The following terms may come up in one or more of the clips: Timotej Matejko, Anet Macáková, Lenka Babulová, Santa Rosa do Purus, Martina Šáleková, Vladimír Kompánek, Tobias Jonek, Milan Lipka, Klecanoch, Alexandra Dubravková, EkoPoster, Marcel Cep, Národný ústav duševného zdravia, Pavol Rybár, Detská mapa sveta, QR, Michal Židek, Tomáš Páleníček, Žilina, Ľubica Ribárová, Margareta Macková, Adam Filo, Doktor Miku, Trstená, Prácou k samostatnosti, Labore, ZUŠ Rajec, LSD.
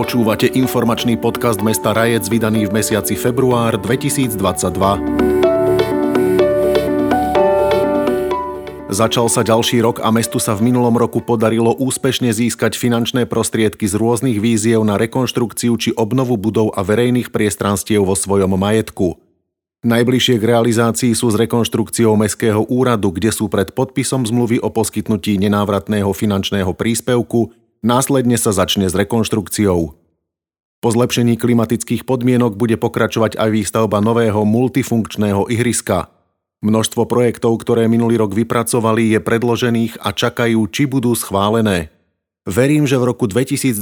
Počúvate informačný podcast mesta Rajec, vydaný v mesiaci február 2022. Začal sa ďalší rok a mestu sa v minulom roku podarilo úspešne získať finančné prostriedky z rôznych víziev na rekonštrukciu či obnovu budov a verejných priestranstiev vo svojom majetku. Najbližšie k realizácii sú s rekonštrukciou Mestského úradu, kde sú pred podpisom zmluvy o poskytnutí nenávratného finančného príspevku, následne sa začne s rekonštrukciou. Po zlepšení klimatických podmienok bude pokračovať aj výstavba nového multifunkčného ihriska. Množstvo projektov, ktoré minulý rok vypracovali, je predložených a čakajú, či budú schválené. Verím, že v roku 2022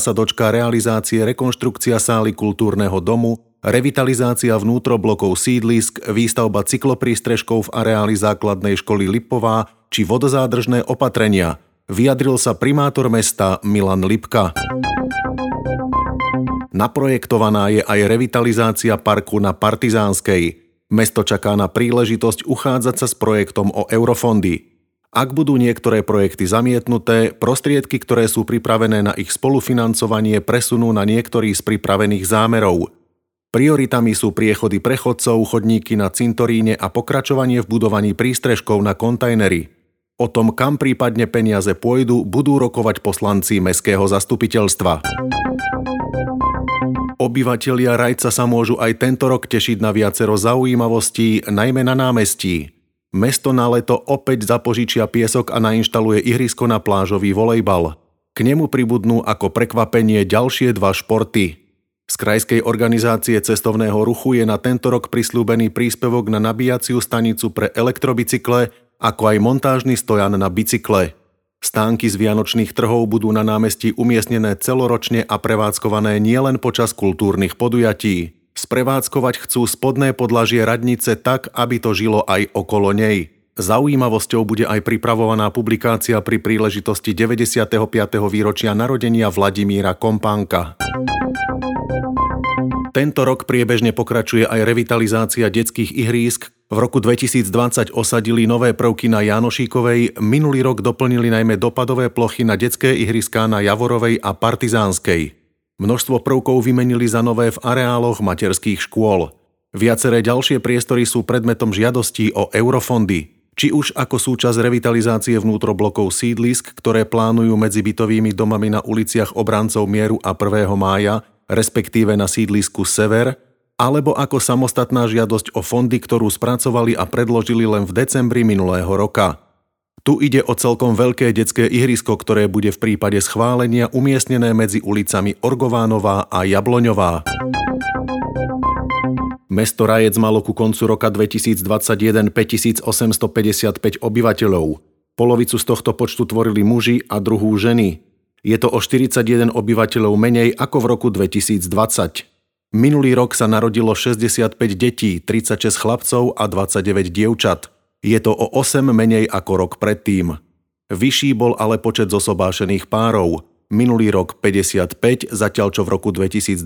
sa dočká realizácie rekonštrukcia sály kultúrneho domu, revitalizácia vnútroblokov sídlisk, výstavba cykloprístrežkov v areáli základnej školy Lipová či vodozádržné opatrenia, vyjadril sa primátor mesta Milan Lipka. Naprojektovaná je aj revitalizácia parku na Partizánskej. Mesto čaká na príležitosť uchádzať sa s projektom o eurofondy. Ak budú niektoré projekty zamietnuté, prostriedky, ktoré sú pripravené na ich spolufinancovanie, presunú na niektorý z pripravených zámerov. Prioritami sú priechody prechodcov, chodníky na cintoríne a pokračovanie v budovaní prístrežkov na kontajnery. O tom, kam prípadne peniaze pôjdu, budú rokovať poslanci mestského zastupiteľstva. Obyvatelia Rajca sa môžu aj tento rok tešiť na viacero zaujímavostí, najmä na námestí. Mesto na leto opäť zapožičia piesok a nainštaluje ihrisko na plážový volejbal. K nemu pribudnú ako prekvapenie ďalšie dva športy. Z krajskej organizácie cestovného ruchu je na tento rok prisľúbený príspevok na nabíjaciu stanicu pre elektrobicykle, ako aj montážny stojan na bicykle. Stánky z vianočných trhov budú na námestí umiestnené celoročne a prevádzkované nielen počas kultúrnych podujatí. Sprevádzkovať chcú spodné podlažie radnice tak, aby to žilo aj okolo nej. Zaujímavosťou bude aj pripravovaná publikácia pri príležitosti 95. výročia narodenia Vladimíra Kompánka. Tento rok priebežne pokračuje aj revitalizácia detských ihrísk. V roku 2020 osadili nové prvky na Janošíkovej, minulý rok doplnili najmä dopadové plochy na detské ihriská na Javorovej a Partizánskej. Množstvo prvkov vymenili za nové v areáloch materských škôl. Viaceré ďalšie priestory sú predmetom žiadostí o eurofondy. Či už ako súčasť revitalizácie vnútroblokov sídlisk, ktoré plánujú medzi bytovými domami na uliciach Obrancov mieru a 1. mája, respektíve na sídlisku Sever, alebo ako samostatná žiadosť o fondy, ktorú spracovali a predložili len v decembri minulého roka. Tu ide o celkom veľké detské ihrisko, ktoré bude v prípade schválenia umiestnené medzi ulicami Orgovánová a Jabloňová. Mesto Rajec malo ku koncu roka 2021 5855 obyvateľov. Polovicu z tohto počtu tvorili muži a druhú ženy. Je to o 41 obyvateľov menej ako v roku 2020. Minulý rok sa narodilo 65 detí, 36 chlapcov a 29 dievčat. Je to o 8 menej ako rok predtým. Vyšší bol ale počet zosobášených párov. Minulý rok 55, zatiaľ čo v roku 2020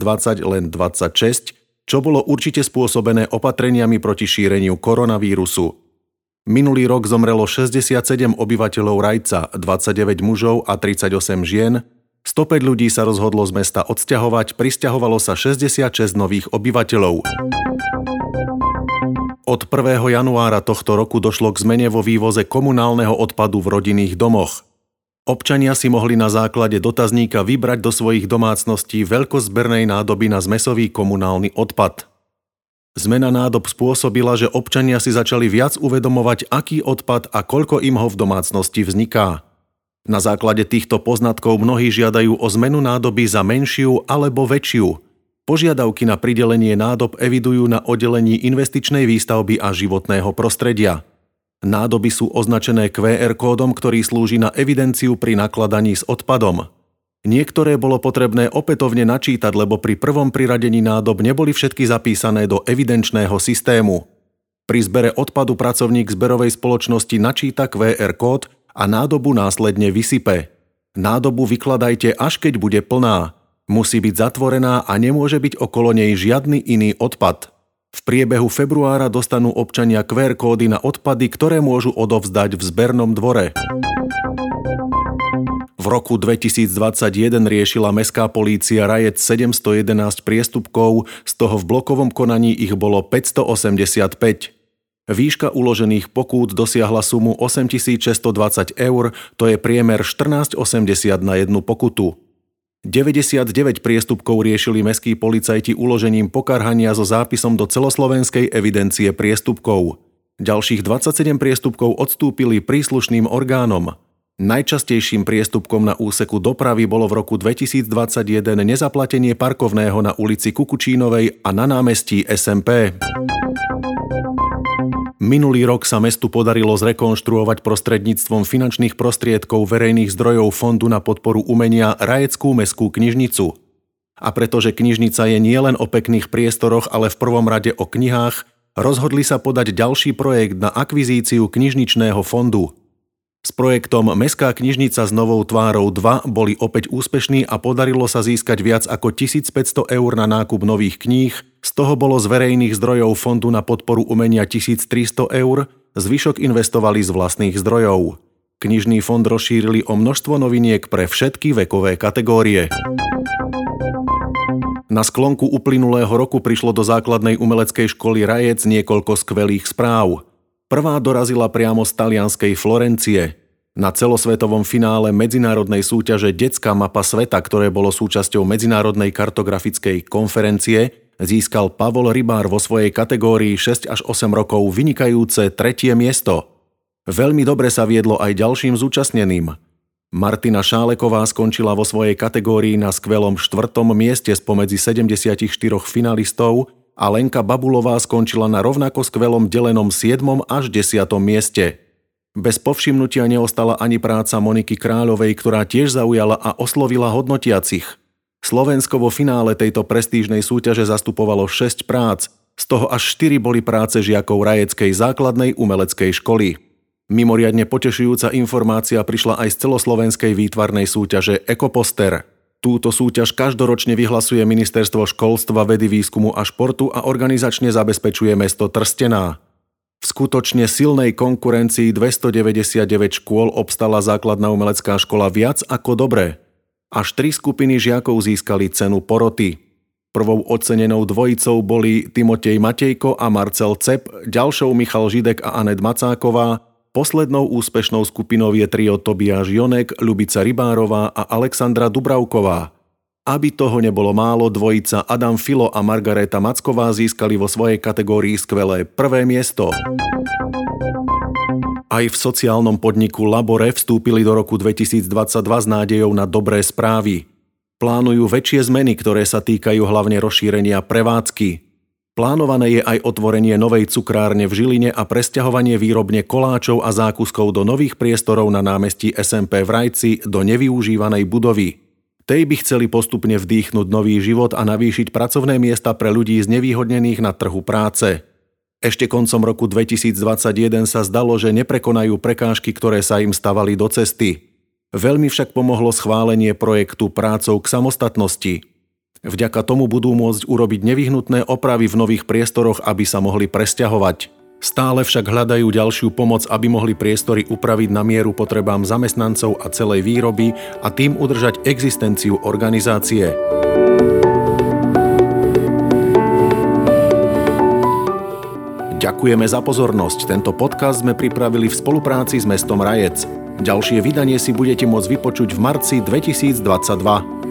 len 26, čo bolo určite spôsobené opatreniami proti šíreniu koronavírusu. Minulý rok zomrelo 67 obyvateľov Rajca, 29 mužov a 38 žien, 105 ľudí sa rozhodlo z mesta odsťahovať, prisťahovalo sa 66 nových obyvateľov. Od 1. januára tohto roku došlo k zmene vo vývoze komunálneho odpadu v rodinných domoch. Občania si mohli na základe dotazníka vybrať do svojich domácností veľkozbernej nádoby na zmesový komunálny odpad. Zmena nádob spôsobila, že občania si začali viac uvedomovať, aký odpad a koľko im ho v domácnosti vzniká. Na základe týchto poznatkov mnohí žiadajú o zmenu nádoby za menšiu alebo väčšiu. Požiadavky na pridelenie nádob evidujú na oddelení investičnej výstavby a životného prostredia. Nádoby sú označené QR kódom, ktorý slúži na evidenciu pri nakladaní s odpadom. Niektoré bolo potrebné opätovne načítať, lebo pri prvom priradení nádob neboli všetky zapísané do evidenčného systému. Pri zbere odpadu pracovník zberovej spoločnosti načíta QR kód a nádobu následne vysype. Nádobu vykladajte, až keď bude plná. Musí byť zatvorená a nemôže byť okolo nej žiadny iný odpad. V priebehu februára dostanú občania QR kódy na odpady, ktoré môžu odovzdať v zbernom dvore. V V roku 2021 riešila Mestská polícia Rajec 711 priestupkov, z toho v blokovom konaní ich bolo 585. Výška uložených pokút dosiahla sumu 8620 eur, to je priemer 14,80 na jednu pokutu. 99 priestupkov riešili mestskí policajti uložením pokarhania so zápisom do celoslovenskej evidencie priestupkov. Ďalších 27 priestupkov odstúpili príslušným orgánom. Najčastejším priestupkom na úseku dopravy bolo v roku 2021 nezaplatenie parkovného na ulici Kukučínovej a na námestí SMP. Minulý rok sa mestu podarilo zrekonštruovať prostredníctvom finančných prostriedkov verejných zdrojov Fondu na podporu umenia Rajeckú mestskú knižnicu. A pretože knižnica je nielen o pekných priestoroch, ale v prvom rade o knihách, rozhodli sa podať ďalší projekt na akvizíciu knižničného fondu. S projektom Mestská knižnica s novou tvárou 2 boli opäť úspešní a podarilo sa získať viac ako 1500 eur na nákup nových kníh. Z toho bolo z verejných zdrojov Fondu na podporu umenia 1300 eur, zvyšok investovali z vlastných zdrojov. Knižný fond rozšírili o množstvo noviniek pre všetky vekové kategórie. Na sklonku uplynulého roku prišlo do základnej umeleckej školy Rajec niekoľko skvelých správ. Prvá dorazila priamo z talianskej Florencie. Na celosvetovom finále medzinárodnej súťaže Detská mapa sveta, ktoré bolo súčasťou medzinárodnej kartografickej konferencie, získal Pavol Rybár vo svojej kategórii 6 až 8 rokov vynikajúce 3. miesto. Veľmi dobre sa viedlo aj ďalším zúčastneným. Martina Šáleková skončila vo svojej kategórii na skvelom 4. mieste spomedzi 74 finalistov a Lenka Babulová skončila na rovnako skvelom delenom 7. až 10. mieste. Bez povšimnutia neostala ani práca Moniky Kráľovej, ktorá tiež zaujala a oslovila hodnotiacich. Slovensko vo finále tejto prestížnej súťaže zastupovalo 6 prác, z toho až 4 boli práce žiakov Rajeckej základnej umeleckej školy. Mimoriadne potešujúca informácia prišla aj z celoslovenskej výtvarnej súťaže EkoPoster. Túto súťaž každoročne vyhlasuje Ministerstvo školstva, vedy, výskumu a športu a organizačne zabezpečuje mesto Trstená. V skutočne silnej konkurencii 299 škôl obstala základná umelecká škola viac ako dobre. Až 3 skupiny žiakov získali cenu poroty. Prvou ocenenou dvojicou boli Timotej Matejko a Marcel Cep, ďalšou Michal Židek a Anet Macáková, poslednou úspešnou skupinou je trio Tobias Jonek, Ľubica Ribárová a Alexandra Dubravková. Aby toho nebolo málo, dvojica Adam Filo a Margareta Macková získali vo svojej kategórii skvelé 1. miesto. Aj v sociálnom podniku Labore vstúpili do roku 2022 s nádejou na dobré správy. Plánujú väčšie zmeny, ktoré sa týkajú hlavne rozšírenia prevádzky. Plánované je aj otvorenie novej cukrárne v Žiline a presťahovanie výrobne koláčov a zákuskov do nových priestorov na námestí SMP v Rajci do nevyužívanej budovy. Tej by chceli postupne vdýchnuť nový život a navýšiť pracovné miesta pre ľudí znevýhodnených na trhu práce. Ešte koncom roku 2021 sa zdalo, že neprekonajú prekážky, ktoré sa im stavali do cesty. Veľmi však pomohlo schválenie projektu Prácou k samostatnosti. Vďaka tomu budú môcť urobiť nevyhnutné opravy v nových priestoroch, aby sa mohli presťahovať. Stále však hľadajú ďalšiu pomoc, aby mohli priestory upraviť na mieru potrebám zamestnancov a celej výroby a tým udržať existenciu organizácie. Ďakujeme za pozornosť. Tento podcast sme pripravili v spolupráci s mestom Rajec. Ďalšie vydanie si budete môcť vypočuť v marci 2022.